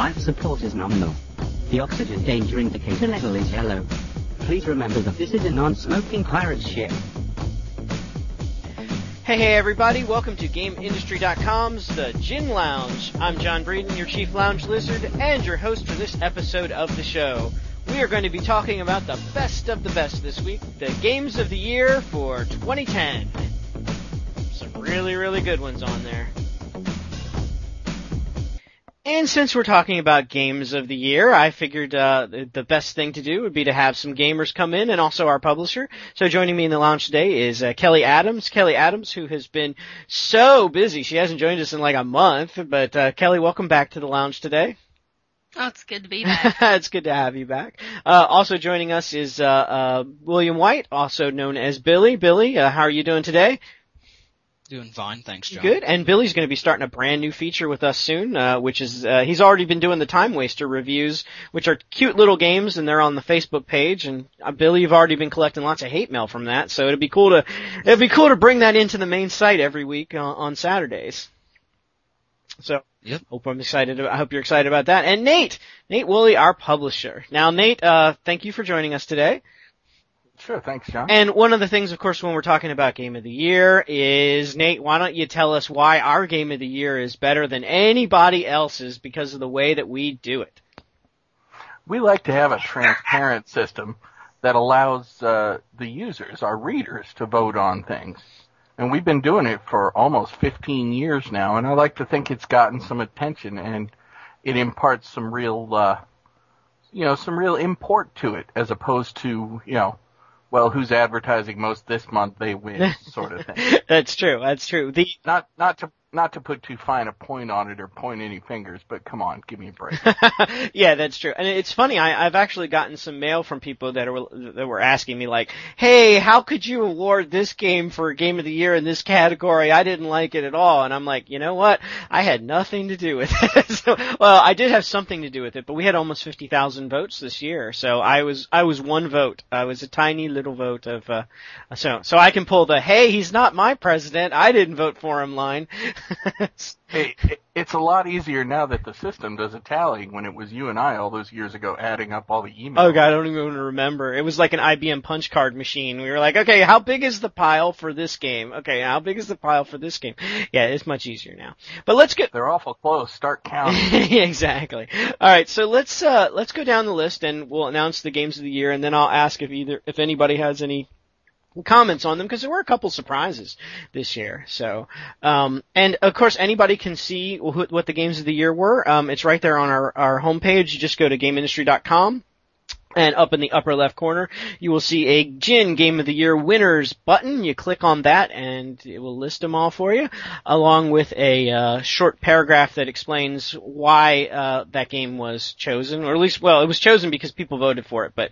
Life support is nominal. The oxygen danger indicator level is yellow. Please remember that this is a non-smoking pirate ship. Hey everybody, welcome to GameIndustry.com's The Gin Lounge. I'm John Breeden, your chief lounge lizard, and your host for this episode of the show. We are going to be talking about the best of the best this week, the games of the year for 2010. Some really, really good ones on there. And since we're talking about games of the year, I figured the best thing to do would be to have some gamers come in and also our publisher. So joining me in the lounge today is Kelly Adams. Kelly Adams, who has been so busy. She hasn't joined us in like a month. But Kelly, welcome back to the lounge today. Oh, it's good to be back. It's good to have you back. Also joining us is William White, also known as Billy. Billy, how are you doing today? Doing fine, thanks, John. Good, and Billy's going to be starting a brand new feature with us soon, which is he's already been doing the Time Waster reviews, which are cute little games, and they're on the Facebook page. And Billy, you've already been collecting lots of hate mail from that, so it'd be cool to bring that into the main site every week on Saturdays. So. Yep. I hope you're excited about that. And Nate Woolley, our publisher. Now, Nate, thank you for joining us today. Sure, thanks, John. And one of the things, of course, when we're talking about Game of the Year is, Nate, why don't you tell us why our Game of the Year is better than anybody else's because of the way that we do it? We like to have a transparent system that allows the users, our readers, to vote on things. And we've been doing it for almost 15 years now, and I like to think it's gotten some attention, and it imparts some real, some real import to it, as opposed to, well, who's advertising most this month, they win, sort of thing. That's true. Not to put too fine a point on it or point any fingers, but come on, give me a break. Yeah, that's true. And it's funny, I've actually gotten some mail from people that were asking me like, hey, how could you award this game for Game of the Year in this category? I didn't like it at all. And I'm like, you know what? I had nothing to do with it. Well, I did have something to do with it, but we had almost 50,000 votes this year. So I was one vote. I was a tiny little vote of, so I can pull the, hey, he's not my president, I didn't vote for him line. It's a lot easier now that the system does a tally when it was you and I all those years ago adding up all the emails. Oh, God, I don't even remember. It was like an IBM punch card machine. We were like, okay, how big is the pile for this game? Yeah, it's much easier now. But let's get... They're awful close. Start counting. Exactly. All right, so let's go down the list, and we'll announce the games of the year, and then I'll ask if anybody has any... comments on them, because there were a couple surprises this year. So, and of course anybody can see what the games of the year were. It's right there on our homepage. You just go to GameIndustry.com, and up in the upper left corner, you will see a Gin Game of the Year winners button. You click on that, and it will list them all for you, along with a short paragraph that explains why that game was chosen, or at least, well, it was chosen because people voted for it, but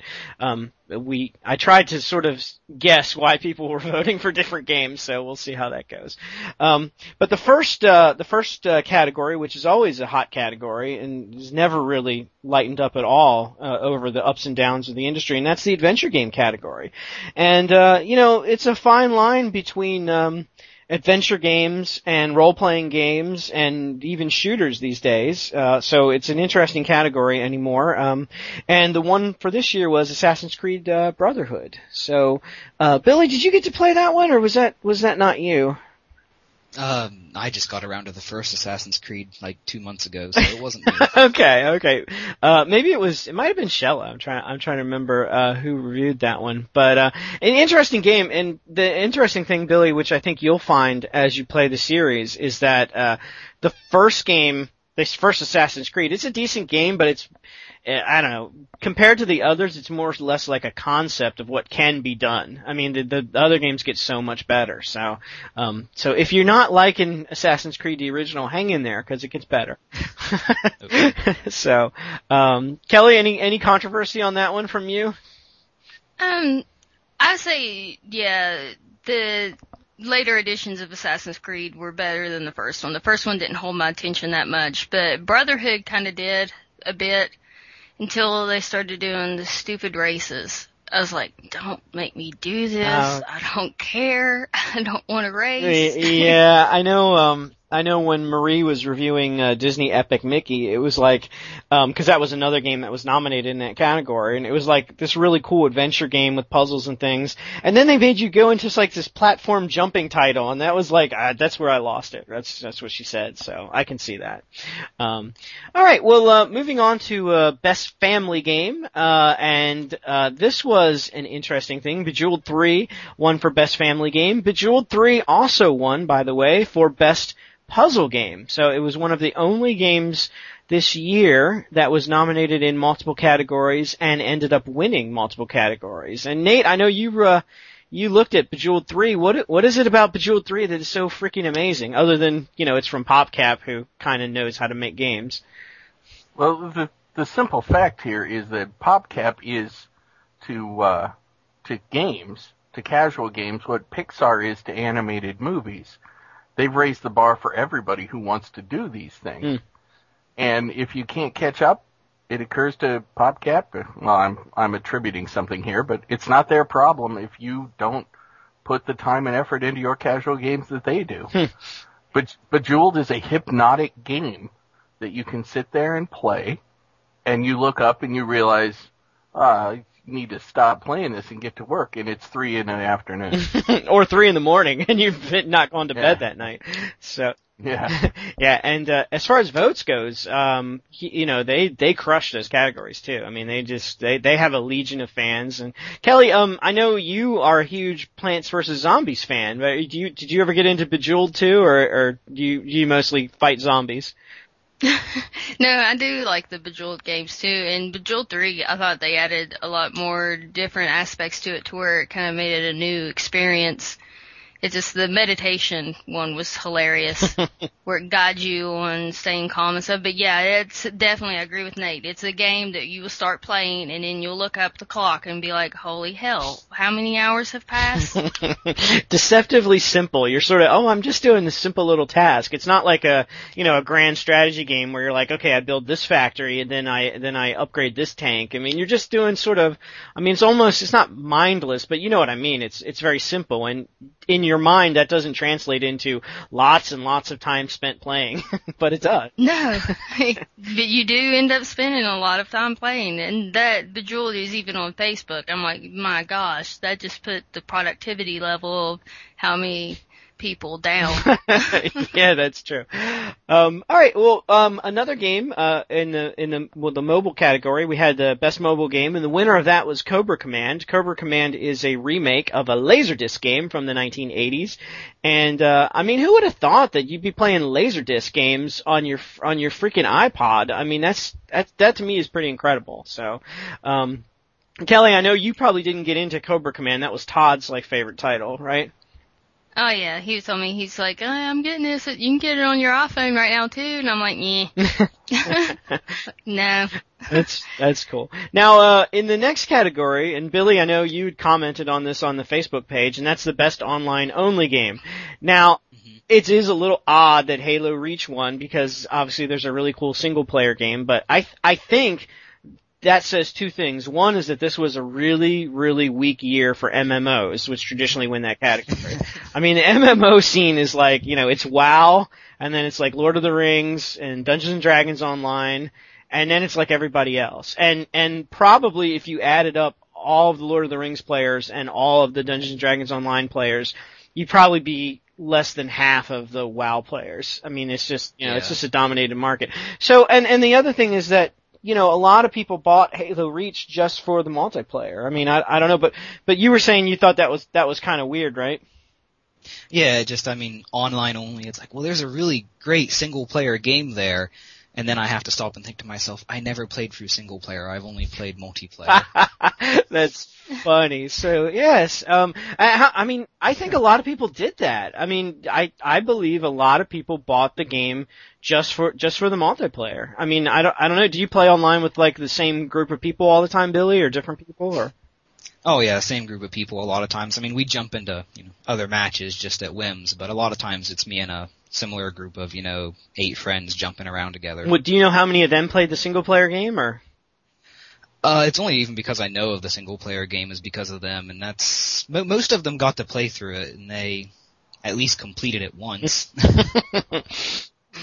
I tried to sort of guess why people were voting for different games, so we'll see how that goes. But the first category, which is always a hot category and is never really lightened up at all over the ups and downs of the industry, and that's the adventure game category. And it's a fine line between adventure games and role-playing games and even shooters these days. So it's an interesting category anymore. And the one for this year was Assassin's Creed Brotherhood. So, Billy, did you get to play that one, or was that not you? I just got around to the first Assassin's Creed like 2 months ago, so it wasn't me. Okay. Maybe it might have been Shella. I'm trying to remember, who reviewed that one. But, an interesting game, and the interesting thing, Billy, which I think you'll find as you play the series, is that, the first game, this first Assassin's Creed, it's a decent game, but it's, I don't know, compared to the others, it's more or less like a concept of what can be done. I mean, the other games get so much better. So, so if you're not liking Assassin's Creed, the original, hang in there, because it gets better. Okay. So, Kelly, any controversy on that one from you? I say, yeah, the later editions of Assassin's Creed were better than the first one. The first one didn't hold my attention that much, but Brotherhood kind of did a bit. Until they started doing the stupid races. I was like, don't make me do this. I don't care. I don't want to race. Yeah, I know I know when Marie was reviewing Disney Epic Mickey, it was like, because that was another game that was nominated in that category, and it was like this really cool adventure game with puzzles and things. And then they made you go into like this platform jumping title, and that was like, that's where I lost it. That's what she said, so I can see that. All right, well, moving on to Best Family Game, and this was an interesting thing. Bejeweled 3 won for Best Family Game. Bejeweled 3 also won, by the way, for Best Puzzle Game. So it was one of the only games this year that was nominated in multiple categories and ended up winning multiple categories. And Nate, I know you looked at Bejeweled 3. What is it about Bejeweled 3 that is so freaking amazing? Other than, you know, it's from PopCap, who kind of knows how to make games. Well, the simple fact here is that PopCap is to games, to casual games, what Pixar is to animated movies. They've raised the bar for everybody who wants to do these things. Mm. And if you can't catch up, it occurs to PopCap, well, I'm attributing something here, but it's not their problem if you don't put the time and effort into your casual games that they do. But Bejeweled is a hypnotic game that you can sit there and play, and you look up and you realize, need to stop playing this and get to work, and it's 3 in the afternoon or 3 in the morning, and you've not gone to bed that night. So yeah. And as far as votes goes, they crush those categories too. I mean, they have a legion of fans. And Kelly, I know you are a huge Plants vs Zombies fan. But did you ever get into Bejeweled too, or do you mostly fight zombies? No, I do like the Bejeweled games too, and Bejeweled 3, I thought they added a lot more different aspects to it to where it kind of made it a new experience. It's just the meditation one was hilarious, where it guides you on staying calm and stuff. But yeah, it's definitely, I agree with Nate, it's a game that you will start playing and then you'll look up the clock and be like, holy hell, how many hours have passed? Deceptively simple. You're sort of, I'm just doing this simple little task. It's not like a grand strategy game where you're like, okay, I build this factory and then I upgrade this tank. I mean, you're just doing sort of, it's not mindless, but you know what I mean. It's very simple, and in your mind that doesn't translate into lots and lots of time spent playing, but it does. No, but you do end up spending a lot of time playing, and that Bejeweled is even on Facebook. I'm like, my gosh, that just put the productivity level of how many people down. Yeah, that's true. All right, well, another game in the mobile category, we had the Best Mobile Game, and the winner of that was Cobra Command. Cobra Command is a remake of a Laserdisc game from the 1980s, and who would have thought that you'd be playing Laserdisc games on your freaking iPod? I mean, that to me is pretty incredible. So, Kelly, I know you probably didn't get into Cobra Command. That was Todd's favorite title, right? Oh, yeah, he was telling me, he's like, I'm getting this, you can get it on your iPhone right now, too, and I'm like, yeah. No. That's cool. Now, in the next category, and Billy, I know you'd commented on this on the Facebook page, and that's the Best Online Only Game. Now, it is a little odd that Halo Reach won, because obviously there's a really cool single-player game, but I think that says two things. One is that this was a really, really weak year for MMOs, which traditionally win that category. I mean, the MMO scene is like, it's WoW, and then it's like Lord of the Rings and Dungeons and Dragons Online, and then it's like everybody else. And probably if you added up all of the Lord of the Rings players and all of the Dungeons and Dragons Online players, you'd probably be less than half of the WoW players. I mean, it's just, it's just a dominated market. So, and the other thing is that, a lot of people bought Halo Reach just for the multiplayer. I mean, I don't know, but you were saying you thought that was kind of weird, right? Yeah, online only. It's like, well, there's a really great single-player game there, and then I have to stop and think to myself, I never played through single-player. I've only played multiplayer. That's funny. So, yes. I think a lot of people did that. I mean, I believe a lot of people bought the game just for the multiplayer. I mean, I don't know. Do you play online with the same group of people all the time, Billy, or different people, or? Oh yeah, same group of people a lot of times. I mean, we jump into other matches just at whims, but a lot of times it's me and a similar group of 8 friends jumping around together. Well, do you know how many of them played the single player game, or? It's only even because I know of the single player game is because of them, and that's most of them got to play through it, and they at least completed it once.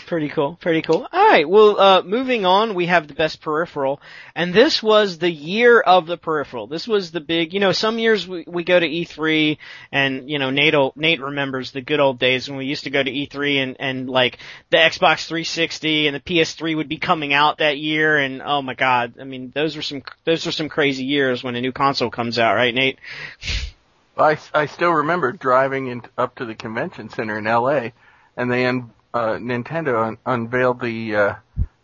Pretty cool, pretty cool. All right, well, moving on, we have the best peripheral, and this was the year of the peripheral. This was the big, you know, some years we go to E3, and, you know, Nate remembers the good old days when we used to go to E3, and like, the Xbox 360 and the PS3 would be coming out that year, and oh my god, I mean, those were some crazy years when a new console comes out, right, Nate? I still remember driving up to the convention center in LA, and they Nintendo unveiled the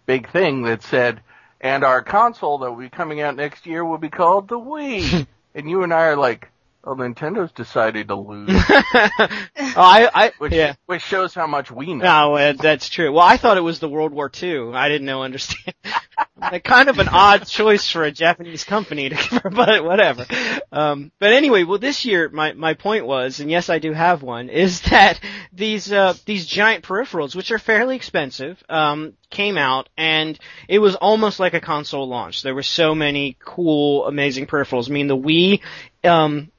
big thing that said, and our console that will be coming out next year will be called the Wii. And you and I are like, oh, Nintendo's decided to lose. Which shows how much we know. No, that's true. Well, I thought it was the World War II. I didn't know, understand. Like, kind of an odd choice for a Japanese company, but whatever. But anyway, well, this year, my point was, and yes, I do have one, is that these giant peripherals, which are fairly expensive, came out, and it was almost like a console launch. There were so many cool, amazing peripherals. I mean, the Wii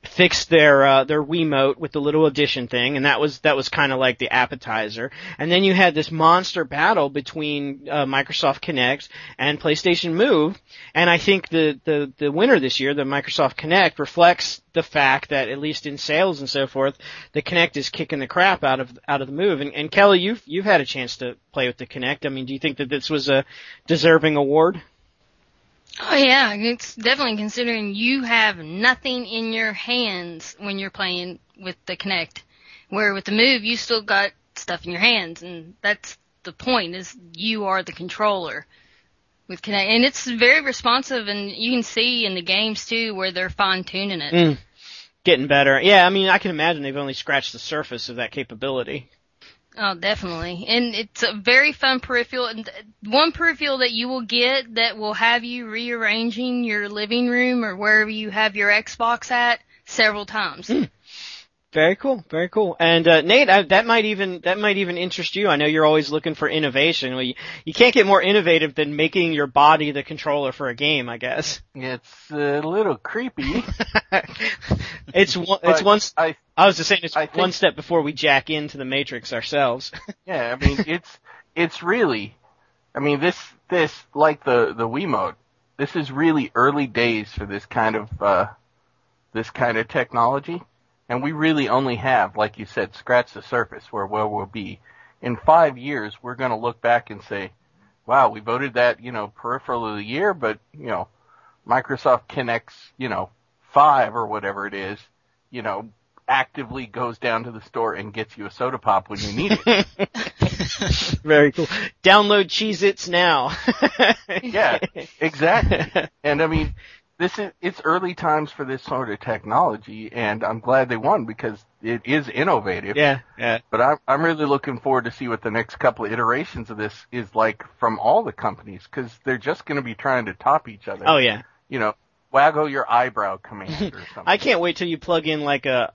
fixed their Wiimote with the little addition thing, and that was kind of like the appetizer. And then you had this monster battle between Microsoft Kinect and PlayStation Move, and I think the winner this year, the Microsoft Kinect, reflects the fact that, at least in sales and so forth, the Kinect is kicking the crap out of the Move. And Kelly, you've had a chance to play with the Kinect. I mean, do you think that this was a deserving award? Oh yeah, it's definitely, considering you have nothing in your hands when you're playing with the Kinect, where with the Move you still got stuff in your hands, and that's the point, is you are the controller with Kinect, and it's very responsive, and you can see in the games too where they're fine-tuning it. Getting better. Yeah, I mean, I can imagine they've only scratched the surface of that capability. Oh, definitely. And it's a very fun peripheral. And one peripheral that you will get that will have you rearranging your living room or wherever you have your Xbox at several times. Very cool, very cool. And Nate, that might even interest you. I know you're always looking for innovation. Well, you can't get more innovative than making your body the controller for a game, I guess. It's a little creepy. I was just saying, it's one step before we jack into the Matrix ourselves. Yeah, I mean, it's really, I mean, this like the Wiimote, this is really early days for this kind of technology. And we really only have, like you said, scratched the surface where we'll be. In 5 years, we're going to look back and say, wow, we voted that, you know, peripheral of the year, but, you know, Microsoft Kinect's, you know, 5 or whatever it is, you know, actively goes down to the store and gets you a soda pop when you need it. Very cool. Download Cheez-Its now. Yeah, exactly. And, I mean, it's early times for this sort of technology, and I'm glad they won because it is innovative. Yeah, yeah. But I'm really looking forward to see what the next couple of iterations of this is like from all the companies, because they're just going to be trying to top each other. Oh yeah. You know, waggle your eyebrow command or something. I can't wait till you plug in like a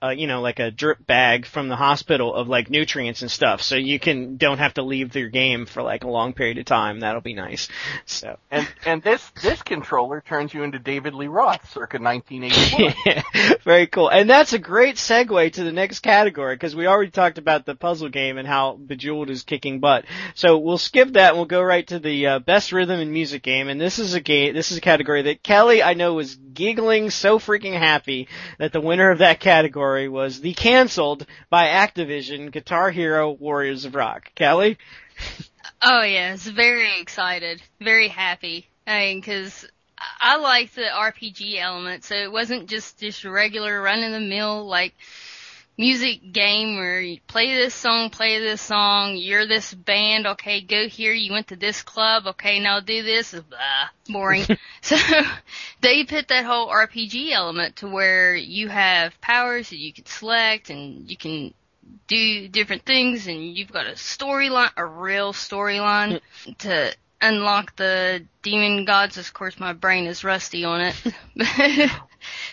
drip bag from the hospital of like nutrients and stuff, so you don't have to leave your game for like a long period of time. That'll be nice. So and this controller turns you into David Lee Roth circa 1981. Yeah, very cool. And that's a great segue to the next category, because we already talked about the puzzle game and how Bejeweled is kicking butt. So we'll skip that and we'll go right to the best rhythm and music game. And this is a category that Kelly, I know, was giggling so freaking happy that the winner of that category was the canceled by Activision Guitar Hero Warriors of Rock. Kelly? Oh yeah, it's very excited, very happy. I mean, cause I like the RPG element, so it wasn't just regular run of the mill, like, music game where you play this song, you're this band, okay, go here, you went to this club, okay, now do this, blah, boring. So they put that whole RPG element to where you have powers that you can select and you can do different things, and you've got a storyline, a real storyline to unlock the demon gods. Of course, my brain is rusty on it.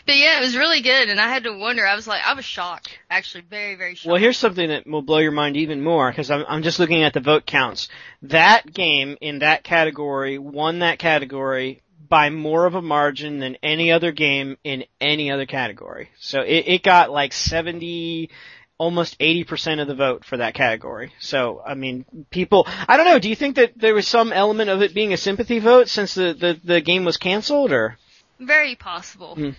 But yeah, it was really good, and I had to wonder. I was shocked, actually, very, very shocked. Well, here's something that will blow your mind even more, because I'm just looking at the vote counts. That game in that category won that category by more of a margin than any other game in any other category. So it got like 70, almost 80% of the vote for that category. So, I mean, people, I don't know, do you think that there was some element of it being a sympathy vote since the game was canceled, or? Very possible. Mm.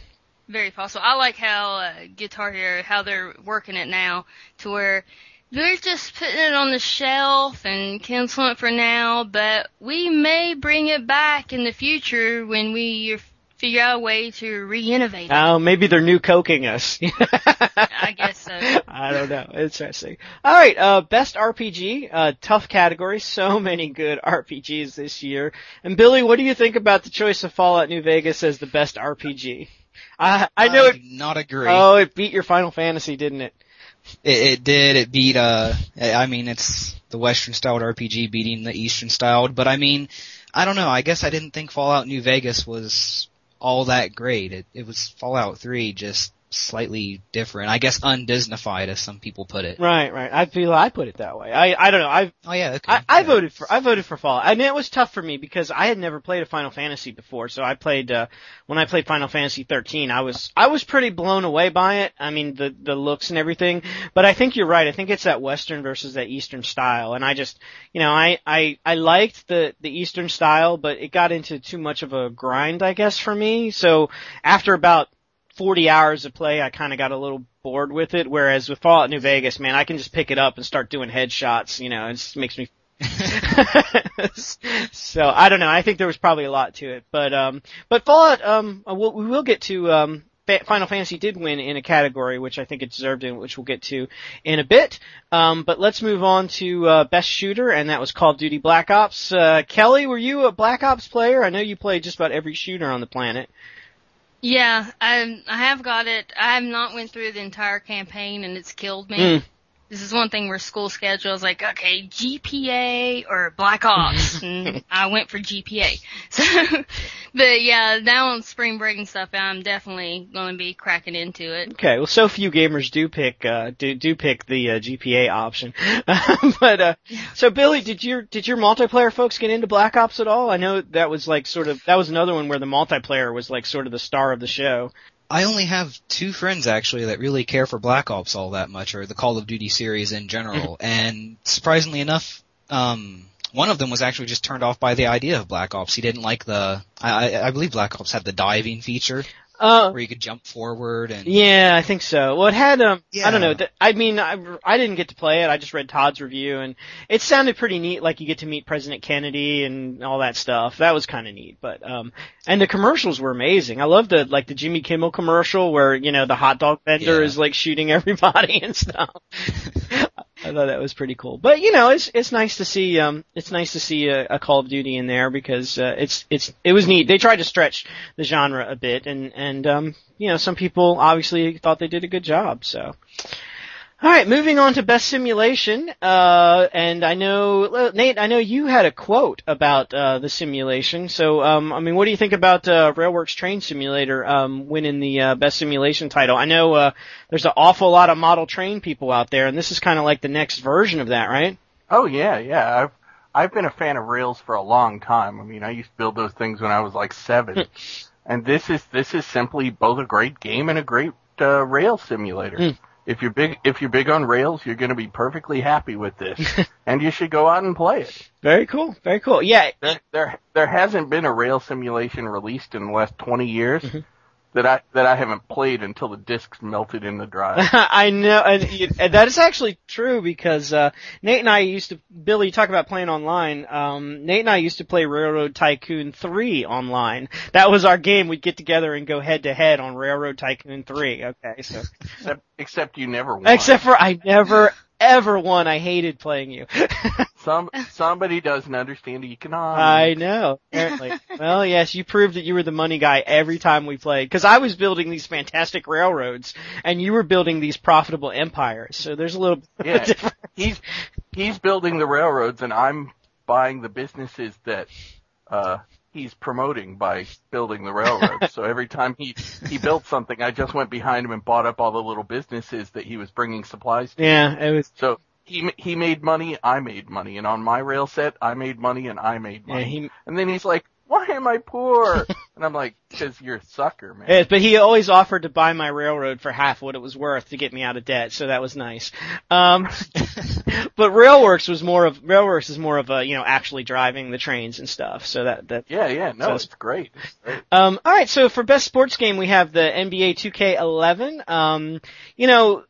Very possible. I like how Guitar Hero, how they're working it now to where they're just putting it on the shelf and canceling it for now, but we may bring it back in the future when we figure out a way to re-innovate it. Oh, maybe they're new coking us. I guess so. I don't know. Interesting. All right, best RPG, tough category. So many good RPGs this year. And Billy, what do you think about the choice of Fallout New Vegas as the best RPG? I know it. Not agree. Oh, it beat your Final Fantasy, didn't it? It did. It beat. I mean, it's the Western styled RPG beating the Eastern styled. But I mean, I don't know. I guess I didn't think Fallout New Vegas was all that great. It was Fallout 3, just slightly different. I guess un-Disneyfied, as some people put it. Right. I feel I put it that way. I don't know. I voted for Fallout. I mean, it was tough for me because I had never played a Final Fantasy before. So I played when I played Final Fantasy XIII, I was pretty blown away by it. I mean, the looks and everything. But I think you're right. I think it's that Western versus that Eastern style. And I just, you know, I liked the Eastern style, but it got into too much of a grind, I guess, for me. So after about 40 hours of play, I kind of got a little bored with it, whereas with Fallout New Vegas, man, I can just pick it up and start doing headshots, you know, it just makes me... So, I don't know, I think there was probably a lot to it, but Fallout, we will get to, Final Fantasy did win in a category, which I think it deserved in, which we'll get to in a bit, but let's move on to, Best Shooter, and that was Call of Duty Black Ops. Kelly, were you a Black Ops player? I know you played just about every shooter on the planet. Yeah, I have got it. I have not went through the entire campaign, and it's killed me. Mm. This is one thing where school schedule is like, okay, GPA or Black Ops, and I went for GPA. So, but yeah, now on spring break and stuff, I'm definitely going to be cracking into it. Okay, well, so few gamers do pick the GPA option. But so Billy, did your multiplayer folks get into Black Ops at all? I know that was like sort of, that was another one where the multiplayer was like sort of the star of the show. I only have two friends, actually, that really care for Black Ops all that much, or the Call of Duty series in general, and surprisingly enough, one of them was actually just turned off by the idea of Black Ops. He didn't like the... I believe Black Ops had the diving feature, where you could jump forward and... Yeah, I think so. Well, it had, I don't know, I didn't get to play it, I just read Todd's review, and it sounded pretty neat, like you get to meet President Kennedy and all that stuff. That was kind of neat, but, and the commercials were amazing. I loved the Jimmy Kimmel commercial where, you know, the hot dog vendor is, like, shooting everybody and stuff. I thought that was pretty cool. But, you know, it's nice to see, a Call of Duty in there because, it was neat. They tried to stretch the genre a bit and you know, some people obviously thought they did a good job, so. Alright, moving on to Best Simulation, and I know, Nate, you had a quote about, the simulation, so, I mean, what do you think about, Railworks Train Simulator, winning the, Best Simulation title? I know, there's an awful lot of model train people out there, and this is kind of like the next version of that, right? Oh, yeah, I've been a fan of rails for a long time. I mean, I used to build those things when I was like 7, and this is simply both a great game and a great, rail simulator. Mm. If you're big on rails, you're going to be perfectly happy with this, and you should go out and play it. Very cool. Yeah, there hasn't been a rail simulation released in the last 20 years that I haven't played until the discs melted in the drive. I know, and that is actually true because Nate and I used to. Billy, you talk about playing online. Nate and I used to play Railroad Tycoon 3 online. That was our game. We'd get together and go head to head on Railroad Tycoon 3. Okay, so except you never won. Except for I never ever won. I hated playing you. Somebody doesn't understand economics. I know, apparently. Well, yes, you proved that you were the money guy every time we played, because I was building these fantastic railroads, and you were building these profitable empires, so there's a little bit of a difference. He's building the railroads, and I'm buying the businesses that he's promoting by building the railroads. So every time he built something, I just went behind him and bought up all the little businesses that he was bringing supplies to. Yeah, it was... So, He made money, I made money, and on my rail set, I made money, and I made money. Yeah, and then he's like, why am I poor? And I'm like, because you're a sucker, man. Yeah, but he always offered to buy my railroad for half what it was worth to get me out of debt, so that was nice. But Railworks is more of a, you know, actually driving the trains and stuff. So that so it's great. All right, so for best sports game, we have the NBA 2K11. You know,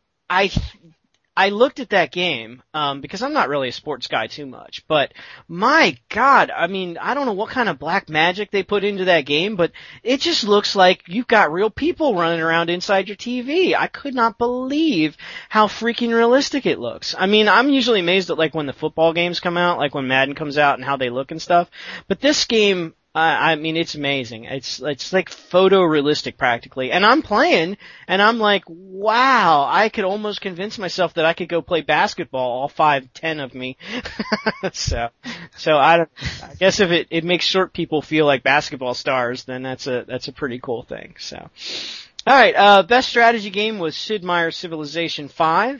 I looked at that game, because I'm not really a sports guy too much, but my God, I mean, I don't know what kind of black magic they put into that game, but it just looks like you've got real people running around inside your TV. I could not believe how freaking realistic it looks. I mean, I'm usually amazed at, like, when the football games come out, like when Madden comes out and how they look and stuff, but this game, I mean, it's amazing. It's like photorealistic practically. And I'm playing, and I'm like, wow, I could almost convince myself that I could go play basketball, all 5'10" of me. So I guess if it makes short people feel like basketball stars, then that's a pretty cool thing. So. Alright, best strategy game was Sid Meier's Civilization V.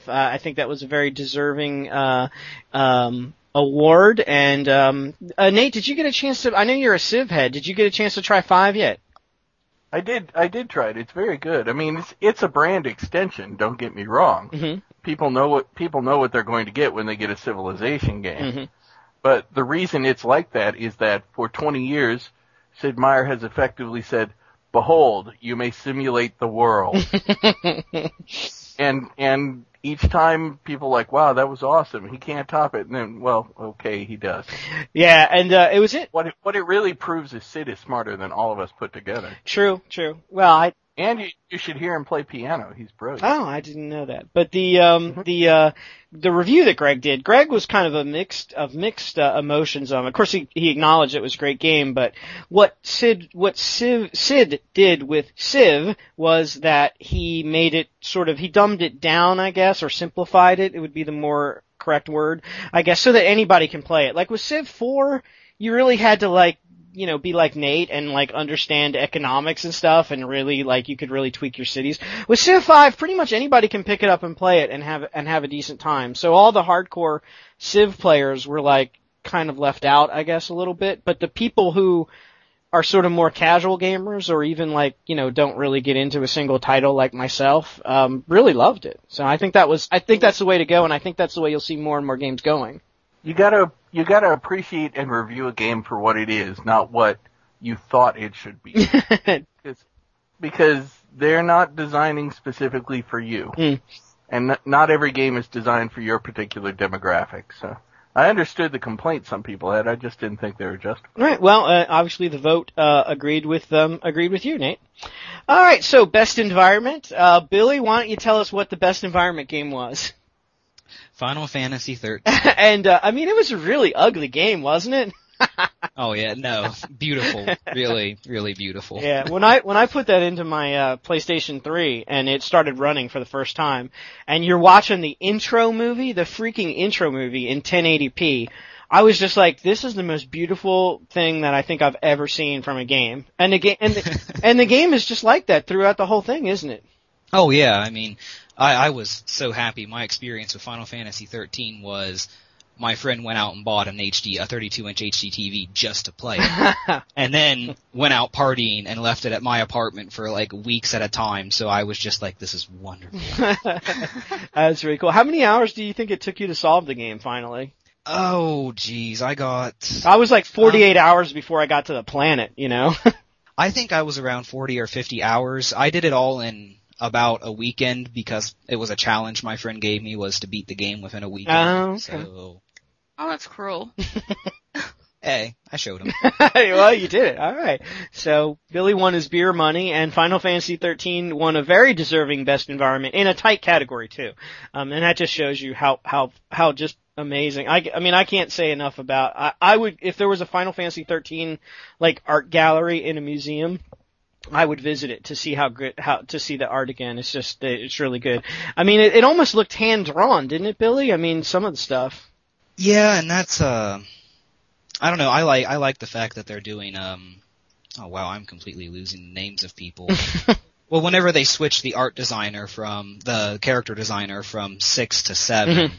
I think that was a very deserving, award. And Nate, did you get a chance to, I know you're a Civ head, did you get a chance to try 5 yet? I did try it. It's very good. I mean, it's a brand extension, don't get me wrong. Mm-hmm. People know what they're going to get when they get a Civilization game. Mm-hmm. But the reason it's like that is that for 20 years, Sid Meier has effectively said, behold, you may simulate the world. And each time people are like, wow, that was awesome. He can't top it. And then, well, okay, he does. Yeah, and it was it. What it really proves is Sid is smarter than all of us put together. True. Well, and you should hear him play piano. He's brilliant. Oh, I didn't know that. But the review that Greg was kind of mixed emotions on. Of course, he acknowledged it was a great game, but what Sid did with Civ was that he made it he dumbed it down, I guess, or simplified it. It would be the more correct word, I guess, so that anybody can play it. Like with Civ 4, you really had to be like Nate and like understand economics and stuff, and really you could really tweak your cities. With Civ 5, pretty much anybody can pick it up and play it and have a decent time. So all the hardcore Civ players were kind of left out, I guess, a little bit. But the people who are sort of more casual gamers, or even don't really get into a single title like myself, really loved it. So I think that's the way to go, and I think that's the way you'll see more and more games going. You gotta appreciate and review a game for what it is, not what you thought it should be. Because they're not designing specifically for you. Mm. And not every game is designed for your particular demographic, so. I understood the complaints some people had, I just didn't think they were justified. Right, well, obviously the vote agreed with you, Nate. All right, so best environment. Billy, why don't you tell us what the best environment game was? Final Fantasy XIII. And, I mean, it was a really ugly game, wasn't it? Oh yeah, no. Beautiful. Really, really beautiful. Yeah, when I put that into my PlayStation 3 and it started running for the first time, and you're watching the intro movie, the freaking intro movie in 1080p, I was just like, this is the most beautiful thing that I think I've ever seen from a game. And the game and the game is just like that throughout the whole thing, isn't it? Oh yeah, I mean, I was so happy. My experience with Final Fantasy XIII was my friend went out and bought a 32-inch HD TV just to play it, and then went out partying and left it at my apartment for weeks at a time. So I was just like, this is wonderful. That's really cool. How many hours do you think it took you to solve the game finally? Oh, geez, I was 48 hours before I got to the planet, I think I was around 40 or 50 hours. I did it all in about a weekend because it was a challenge my friend gave me, was to beat the game within a weekend. Oh, okay. So... oh, that's cruel. Hey, I showed him. Well, you did it. All right. So Billy won his beer money, and Final Fantasy XIII won a very deserving best environment in a tight category too. And that just shows you how just amazing. I mean, I can't say enough about. I would, if there was a Final Fantasy XIII art gallery in a museum, I would visit it to see to see the art again. It's just, it's really good. I mean, it almost looked hand drawn, didn't it, Billy? I mean, some of the stuff. Yeah, and that's I don't know. I like the fact that they're doing oh wow, I'm completely losing the names of people. Well, whenever they switch the character designer from 6 to 7. Mm-hmm.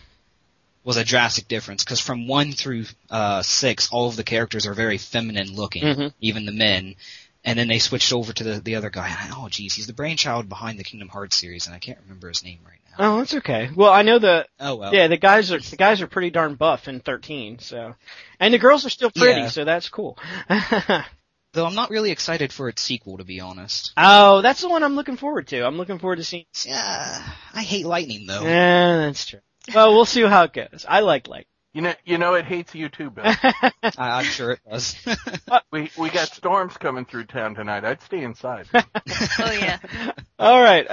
was a drastic difference, because from 1 through 6, all of the characters are very feminine looking, even the men. And then they switched over to the other guy. Oh, geez, he's the brainchild behind the Kingdom Hearts series, and I can't remember his name right now. Oh, that's okay. Well, I know the yeah, the guys are pretty darn buff in 13, so, and the girls are still pretty, so that's cool. Though I'm not really excited for its sequel, to be honest. Oh, that's the one I'm looking forward to. I'm looking forward to seeing. I hate lightning though. Yeah, that's true. Well, we'll see how it goes. I like lightning. You know, it hates you too, Bill. I'm sure it does. we got storms coming through town tonight. I'd stay inside. All right.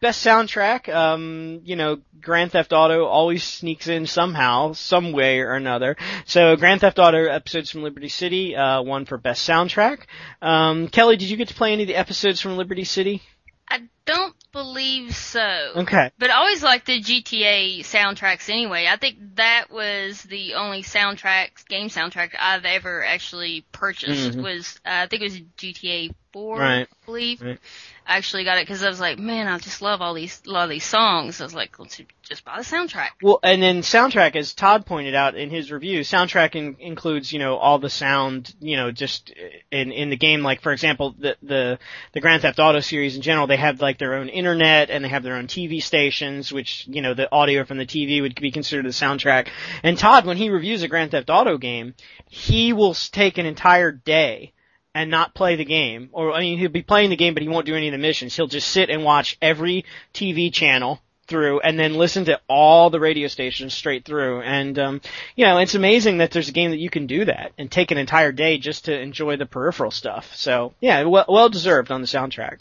Best soundtrack. You know, Grand Theft Auto always sneaks in somehow, some way or another. So, Grand Theft Auto Episodes from Liberty City won for best soundtrack. Kelly, did you get to play any of the episodes from Liberty City? I don't believe so. Okay. But I always liked the GTA soundtracks anyway. I think that was the only game soundtrack I've ever actually purchased. Was I think it was GTA 4, I believe. Right. I actually got it because I was like, man, I just love all these songs. I was like, let's just buy the soundtrack. Well, and then soundtrack, as Todd pointed out in his review, soundtrack includes, you know, all the sound, you know, just in the game. Like, for example, the Grand Theft Auto series in general, they have like their own internet and they have their own TV stations, which, you know, the audio from the TV would be considered a soundtrack. And Todd, when he reviews a Grand Theft Auto game, he will take an entire day and not play the game. Or, I mean, he'll be playing the game, but he won't do any of the missions. He'll just sit and watch every TV channel through and then listen to all the radio stations straight through. And, you know, it's amazing that there's a game that you can do that and take an entire day just to enjoy the peripheral stuff. So, yeah, well deserved on the soundtrack.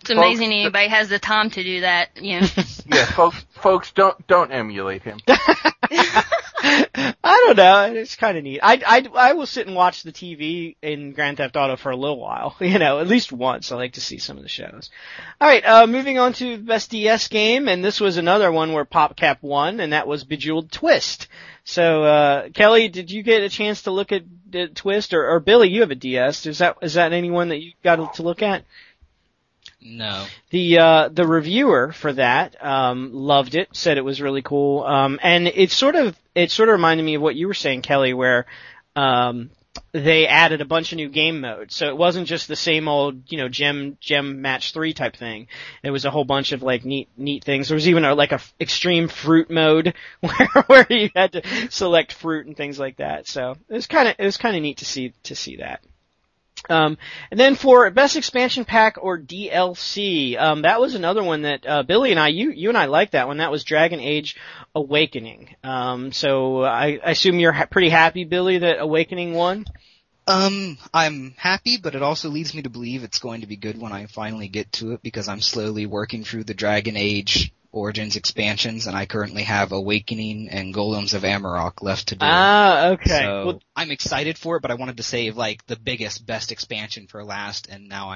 It's amazing anybody has the time to do that, you know. Yeah, folks, don't emulate him. I don't know. It's kind of neat. I will sit and watch the TV in Grand Theft Auto for a little while, you know, at least once. I like to see some of the shows. All right, moving on to best DS game, and this was another one where PopCap won, and that was Bejeweled Twist. So, Kelly, did you get a chance to look at Twist, or Billy? You have a DS. Is that anyone that you got to look at? No. The reviewer for that, loved it, said it was really cool. And it sort of reminded me of what you were saying, Kelly, where, they added a bunch of new game modes. So it wasn't just the same old, you know, gem match 3 type thing. It was a whole bunch of like neat things. There was even a extreme fruit mode where you had to select fruit and things like that. So it was kind of neat to see that. And then for best expansion pack or DLC, that was another one that, Billy and I, you and I liked that one. That was Dragon Age Awakening. So I assume you're pretty happy, Billy, that Awakening won? I'm happy, but it also leads me to believe it's going to be good when I finally get to it, because I'm slowly working through the Dragon Age Origins expansions, and I currently have Awakening and Golems of Amarok left to do. Ah, okay. So, well, I'm excited for it, but I wanted to save like the best expansion for last, and now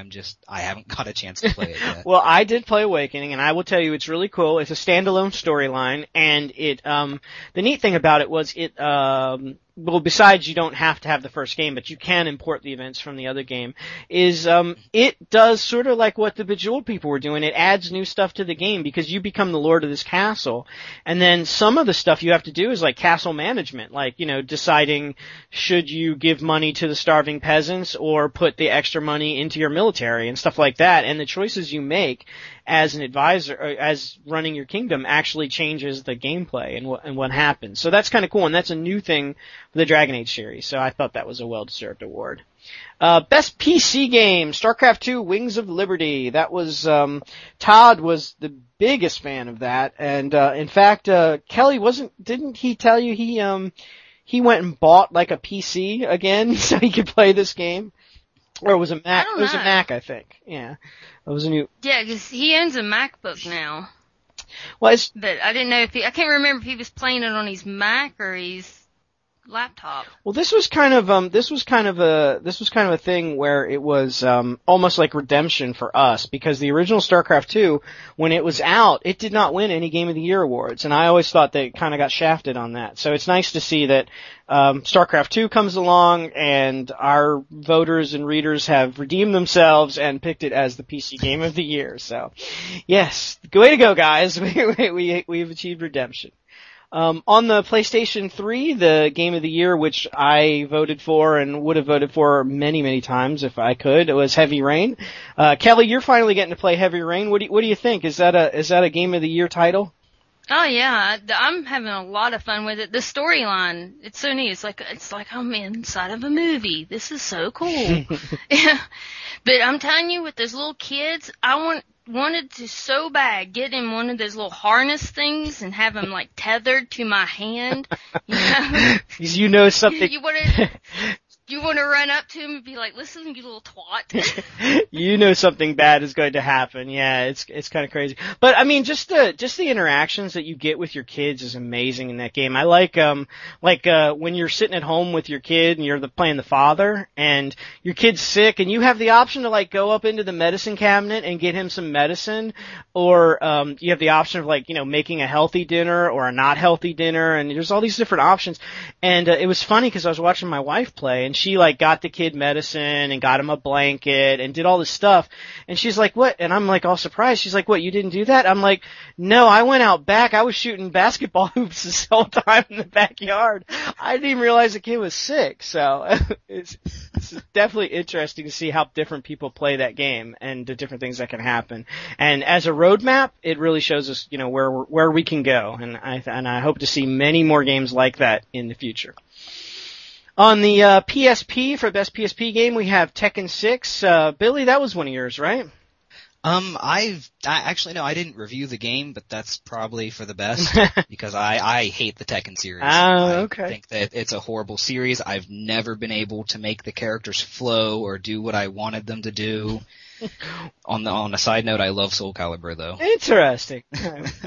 I haven't got a chance to play it yet. Well, I did play Awakening, and I will tell you it's really cool. It's a standalone storyline, and it the neat thing about it was it well, besides you don't have to have the first game, but you can import the events from the other game, is it does sort of like what the Bejeweled people were doing. It adds new stuff to the game because you become the lord of this castle. And then some of the stuff you have to do is like castle management, like, you know, deciding should you give money to the starving peasants or put the extra money into your military and stuff like that. And the choices you make as an advisor, or as running your kingdom, actually changes the gameplay and what happens. So that's kind of cool, and that's a new thing for the Dragon Age series. So I thought that was a well-deserved award. Best PC game, StarCraft II Wings of Liberty. That was, Todd was the biggest fan of that, and in fact, Kelly didn't he tell you he went and bought like a PC again so he could play this game? Or it was a Mac. It was a Mac, I think. Yeah, it was a new. Yeah, because he owns a MacBook now. Well, but I didn't know if I can't remember if he was playing it on his Mac or his laptop. Well, this was kind of a thing where it was almost like redemption for us, because the original StarCraft II, when it was out, it did not win any Game of the Year awards, and I always thought they kind of got shafted on that. So it's nice to see that StarCraft II comes along, and our voters and readers have redeemed themselves and picked it as the PC Game of the Year. So, yes, way to go, guys! We've achieved redemption. On the PlayStation 3, the game of the year, which I voted for and would have voted for many, many times if I could, it was Heavy Rain. Kelly, you're finally getting to play Heavy Rain. What do you think? Is that a game of the year title? Oh yeah, I'm having a lot of fun with it. The storyline, it's so neat. It's like I'm inside of a movie. This is so cool. Yeah. But I'm telling you, with those little kids, I wanted to so bad get in one of those little harness things and have them like tethered to my hand. You know, you know something. You want to run up to him and be like, "Listen, you little twat." You know something bad is going to happen. Yeah, it's kind of crazy. But I mean, just the interactions that you get with your kids is amazing in that game. I like when you're sitting at home with your kid and you're playing the father and your kid's sick and you have the option to like go up into the medicine cabinet and get him some medicine, or you have the option of like, you know, making a healthy dinner or a not healthy dinner, and there's all these different options. And it was funny because I was watching my wife play and she like got the kid medicine and got him a blanket and did all this stuff. And she's like, "What?" And I'm like all surprised. She's like, "What, you didn't do that?" I'm like, "No, I went out back. I was shooting basketball hoops this whole time in the backyard. I didn't even realize the kid was sick." So it's definitely interesting to see how different people play that game and the different things that can happen. And as a roadmap, it really shows us, you know, where we can go. And I hope to see many more games like that in the future. On the PSP, for best PSP game, we have Tekken 6. Billy, that was one of yours, right? I didn't review the game, but that's probably for the best because I hate the Tekken series. Oh, okay. I think that it's a horrible series. I've never been able to make the characters flow or do what I wanted them to do. On a side note, I love Soul Calibur though. Interesting.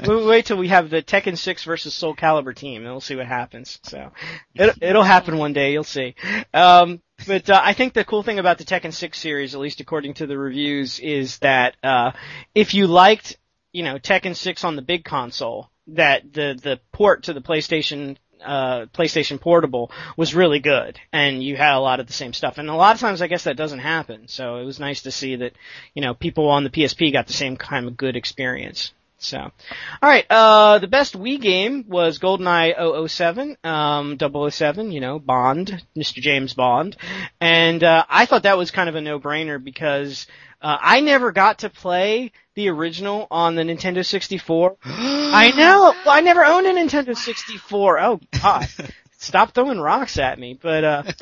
We'll wait till we have the Tekken 6 versus Soul Calibur team, and we'll see what happens. So it'll happen one day. You'll see. But I think the cool thing about the Tekken 6 series, at least according to the reviews, is that if you liked, you know, Tekken 6 on the big console, that the port to the PlayStation Portable was really good, and you had a lot of the same stuff. And a lot of times, I guess that doesn't happen. So it was nice to see that, you know, people on the PSP got the same kind of good experience. So, all right. The best Wii game was GoldenEye 007, 007, you know, Bond, Mr. James Bond, and I thought that was kind of a no-brainer because I never got to play the original on the Nintendo 64. I know. I never owned a Nintendo 64. Oh God! Stop throwing rocks at me, but.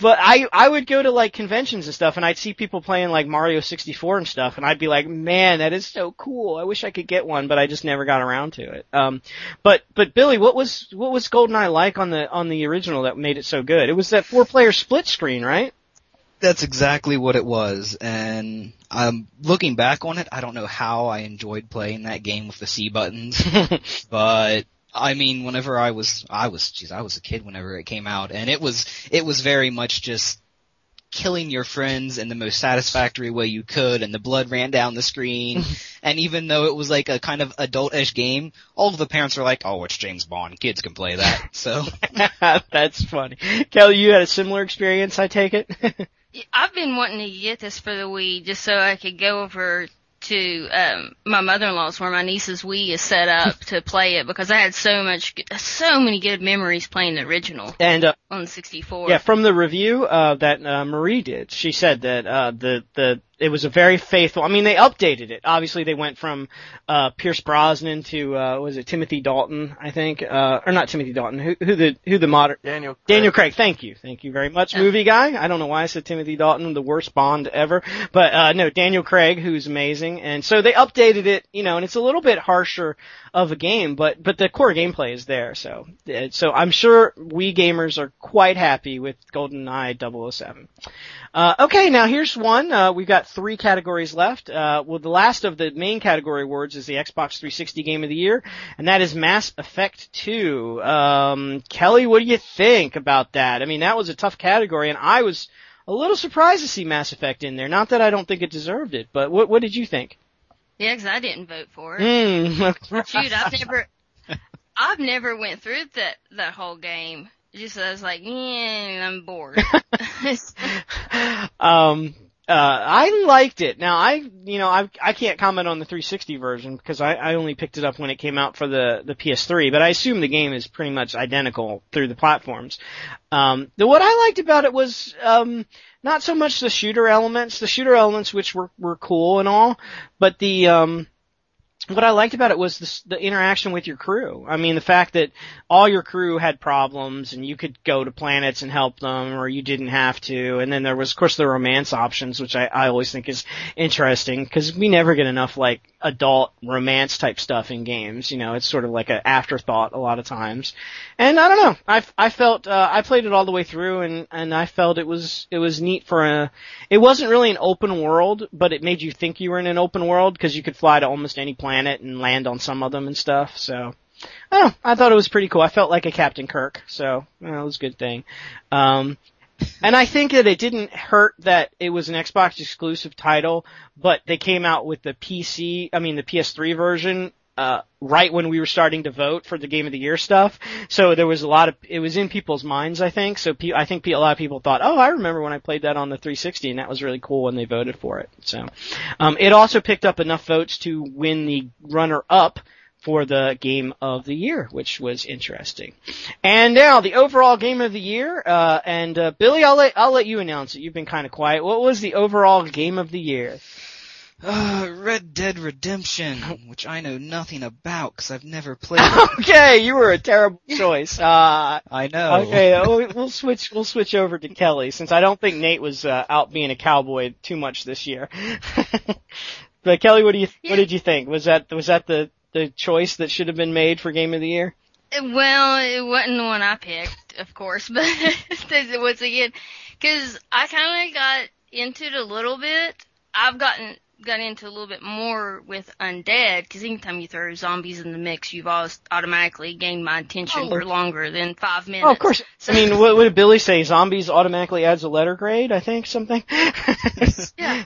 But I would go to like conventions and stuff, and I'd see people playing like Mario 64 and stuff, and I'd be like, "Man, that is so cool! I wish I could get one," but I just never got around to it. But Billy, what was GoldenEye like on the original that made it so good? It was that 4-player split screen, right? That's exactly what it was, and looking back on it, I don't know how I enjoyed playing that game with the C buttons, but. I mean, whenever I was a kid whenever it came out, and it was very much just killing your friends in the most satisfactory way you could, and the blood ran down the screen, and even though it was like a kind of adult-ish game, all of the parents were like, "Oh, it's James Bond, kids can play that," so. That's funny. Kelly, you had a similar experience, I take it? I've been wanting to get this for the Wii just so I could go over to my mother-in-law's where my niece's Wii is set up to play it, because I had so many good memories playing the original and on the 64. Yeah, from the review that Marie did, she said that it was a very faithful. I mean, they updated it. Obviously, they went from Pierce Brosnan to was it Timothy Dalton? I think, or not Timothy Dalton. Who the modern Daniel Craig. Thank you very much, movie guy. I don't know why I said Timothy Dalton, the worst Bond ever, but no, Daniel Craig, who's amazing. And so they updated it, you know, and it's a little bit harsher of a game, but the core gameplay is there. So I'm sure Wii gamers are quite happy with GoldenEye 007. Okay, now here's one. We've got 3 categories left. Well, the last of the main category awards is the Xbox 360 Game of the Year, and that is Mass Effect 2. Kelly, what do you think about that? I mean, that was a tough category, and I was a little surprised to see Mass Effect in there. Not that I don't think it deserved it, but what did you think? Yeah, because I didn't vote for it. Shoot, I've never went through that whole game. Just I was like, yeah, I'm bored. I liked it. Now, I can't comment on the 360 version because I only picked it up when it came out for the PS3, but I assume the game is pretty much identical through the platforms. What I liked about it was, not so much the shooter elements which were cool and all, but what I liked about it was the interaction with your crew. I mean, the fact that all your crew had problems and you could go to planets and help them, or you didn't have to. And then there was, of course, the romance options, which I always think is interesting because we never get enough, like, adult romance type stuff in games. You know, it's sort of like an afterthought a lot of times. And I don't know. I felt, I played it all the way through and I felt it was neat it wasn't really an open world, but it made you think you were in an open world because you could fly to almost any planet and land on some of them and stuff. So I thought it was pretty cool. I felt like a Captain Kirk, so it was a good thing. And I think that it didn't hurt that it was an Xbox exclusive title, but they came out with the PS3 version right when we were starting to vote for the Game of the Year stuff. So there was it was in people's minds, I think. So I think a lot of people thought, I remember when I played that on the 360, and that was really cool when they voted for it. So, it also picked up enough votes to win the runner-up for the Game of the Year, which was interesting. And now, the overall Game of the Year, Billy, I'll let you announce it. You've been kind of quiet. What was the overall Game of the Year? Red Dead Redemption, which I know nothing about because I've never played it. Okay, you were a terrible choice. I know. Okay, we'll switch over to Kelly, since I don't think Nate was out being a cowboy too much this year. But Kelly, what did you think? Was that the choice that should have been made for Game of the Year? Well, it wasn't the one I picked, of course, but once again, because I kind of got into it a little bit. I've got into a little bit more with Undead, because anytime you throw zombies in the mix, you've always automatically gained my attention for longer than 5 minutes. Oh, of course. So, I mean, what would Billy say? Zombies automatically adds a letter grade, I think, something? Yeah.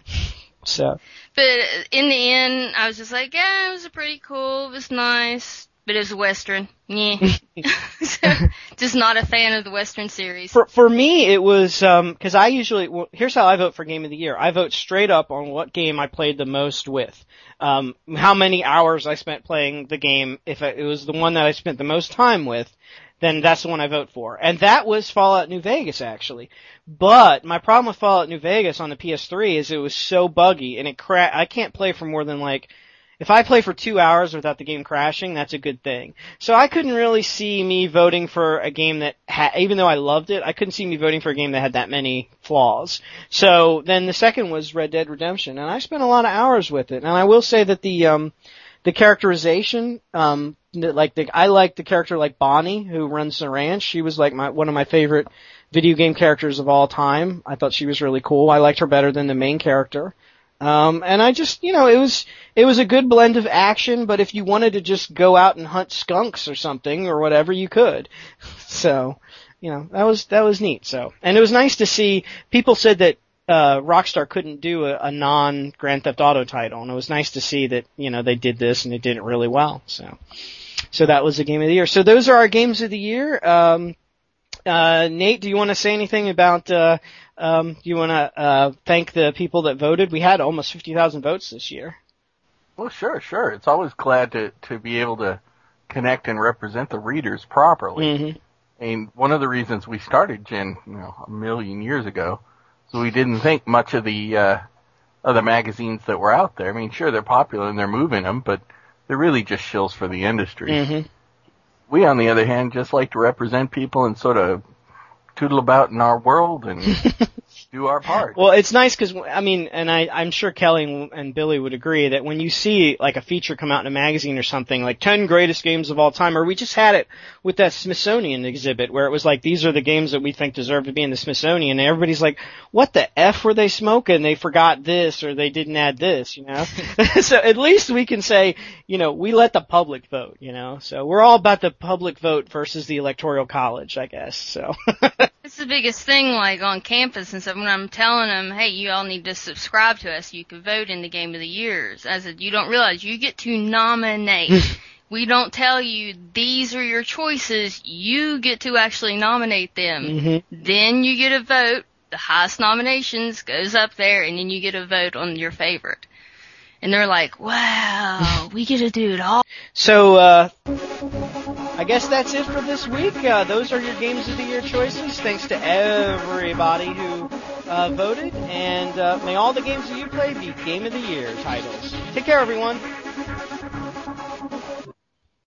So. But in the end, I was just like, it was pretty cool, it was nice, but it was a Western. Yeah. So, just not a fan of the Western series. For me, it was, cause I usually, here's how I vote for Game of the Year. I vote straight up on what game I played the most with. How many hours I spent playing the game. If it was the one that I spent the most time with, then that's the one I vote for. And that was Fallout New Vegas, actually. But my problem with Fallout New Vegas on the PS3 is it was so buggy, and I can't play for more than, like, if I play for 2 hours without the game crashing, that's a good thing. So I couldn't really see me voting for a game that even though I loved it, I couldn't see me voting for a game that had that many flaws. So then the second was Red Dead Redemption, and I spent a lot of hours with it. And I will say that the characterization, I liked the character like Bonnie, who runs the ranch. She was like one of my favorite video game characters of all time. I thought she was really cool. I liked her better than the main character. And I just, it was a good blend of action, but if you wanted to just go out and hunt skunks or something or whatever, you could. So, that was neat. So, and it was nice to see people said that Rockstar couldn't do a non Grand Theft Auto title, and it was nice to see that they did this and it did it really well. So that was the Game of the Year. So those are our Games of the Year. Nate, do you want to say anything about? Do you want to thank the people that voted? We had almost 50,000 votes this year. Well, sure. It's always glad to be able to connect and represent the readers properly. Mm-hmm. And one of the reasons we started Gin, a million years ago. So we didn't think much of the other magazines that were out there. I mean, sure, they're popular and they're moving them, but they're really just shills for the industry. Mm-hmm. We, on the other hand, just like to represent people and sort of tootle about in our world and do our part. Well, it's nice because, I'm sure Kelly and Billy would agree that when you see, like, a feature come out in a magazine or something, like 10 greatest games of all time, or we just had it with that Smithsonian exhibit where it was like, these are the games that we think deserve to be in the Smithsonian, and everybody's like, what the F were they smoking? They forgot this, or they didn't add this, So at least we can say, we let the public vote, So we're all about the public vote versus the Electoral College, I guess, so. It's the biggest thing, like, on campus and stuff. When I'm telling them, hey, you all need to subscribe to us. You can vote in the Game of the Years. I said, you don't realize you get to nominate. We don't tell you these are your choices. You get to actually nominate them. Mm-hmm. Then you get a vote. the highest nominations goes up there, and then you get a vote on your favorite. And they're like, wow, we get to do it all. So, I guess that's it for this week. Those are your Games of the Year choices. Thanks to everybody who voted. And may all the games that you play be Game of the Year titles. Take care, everyone.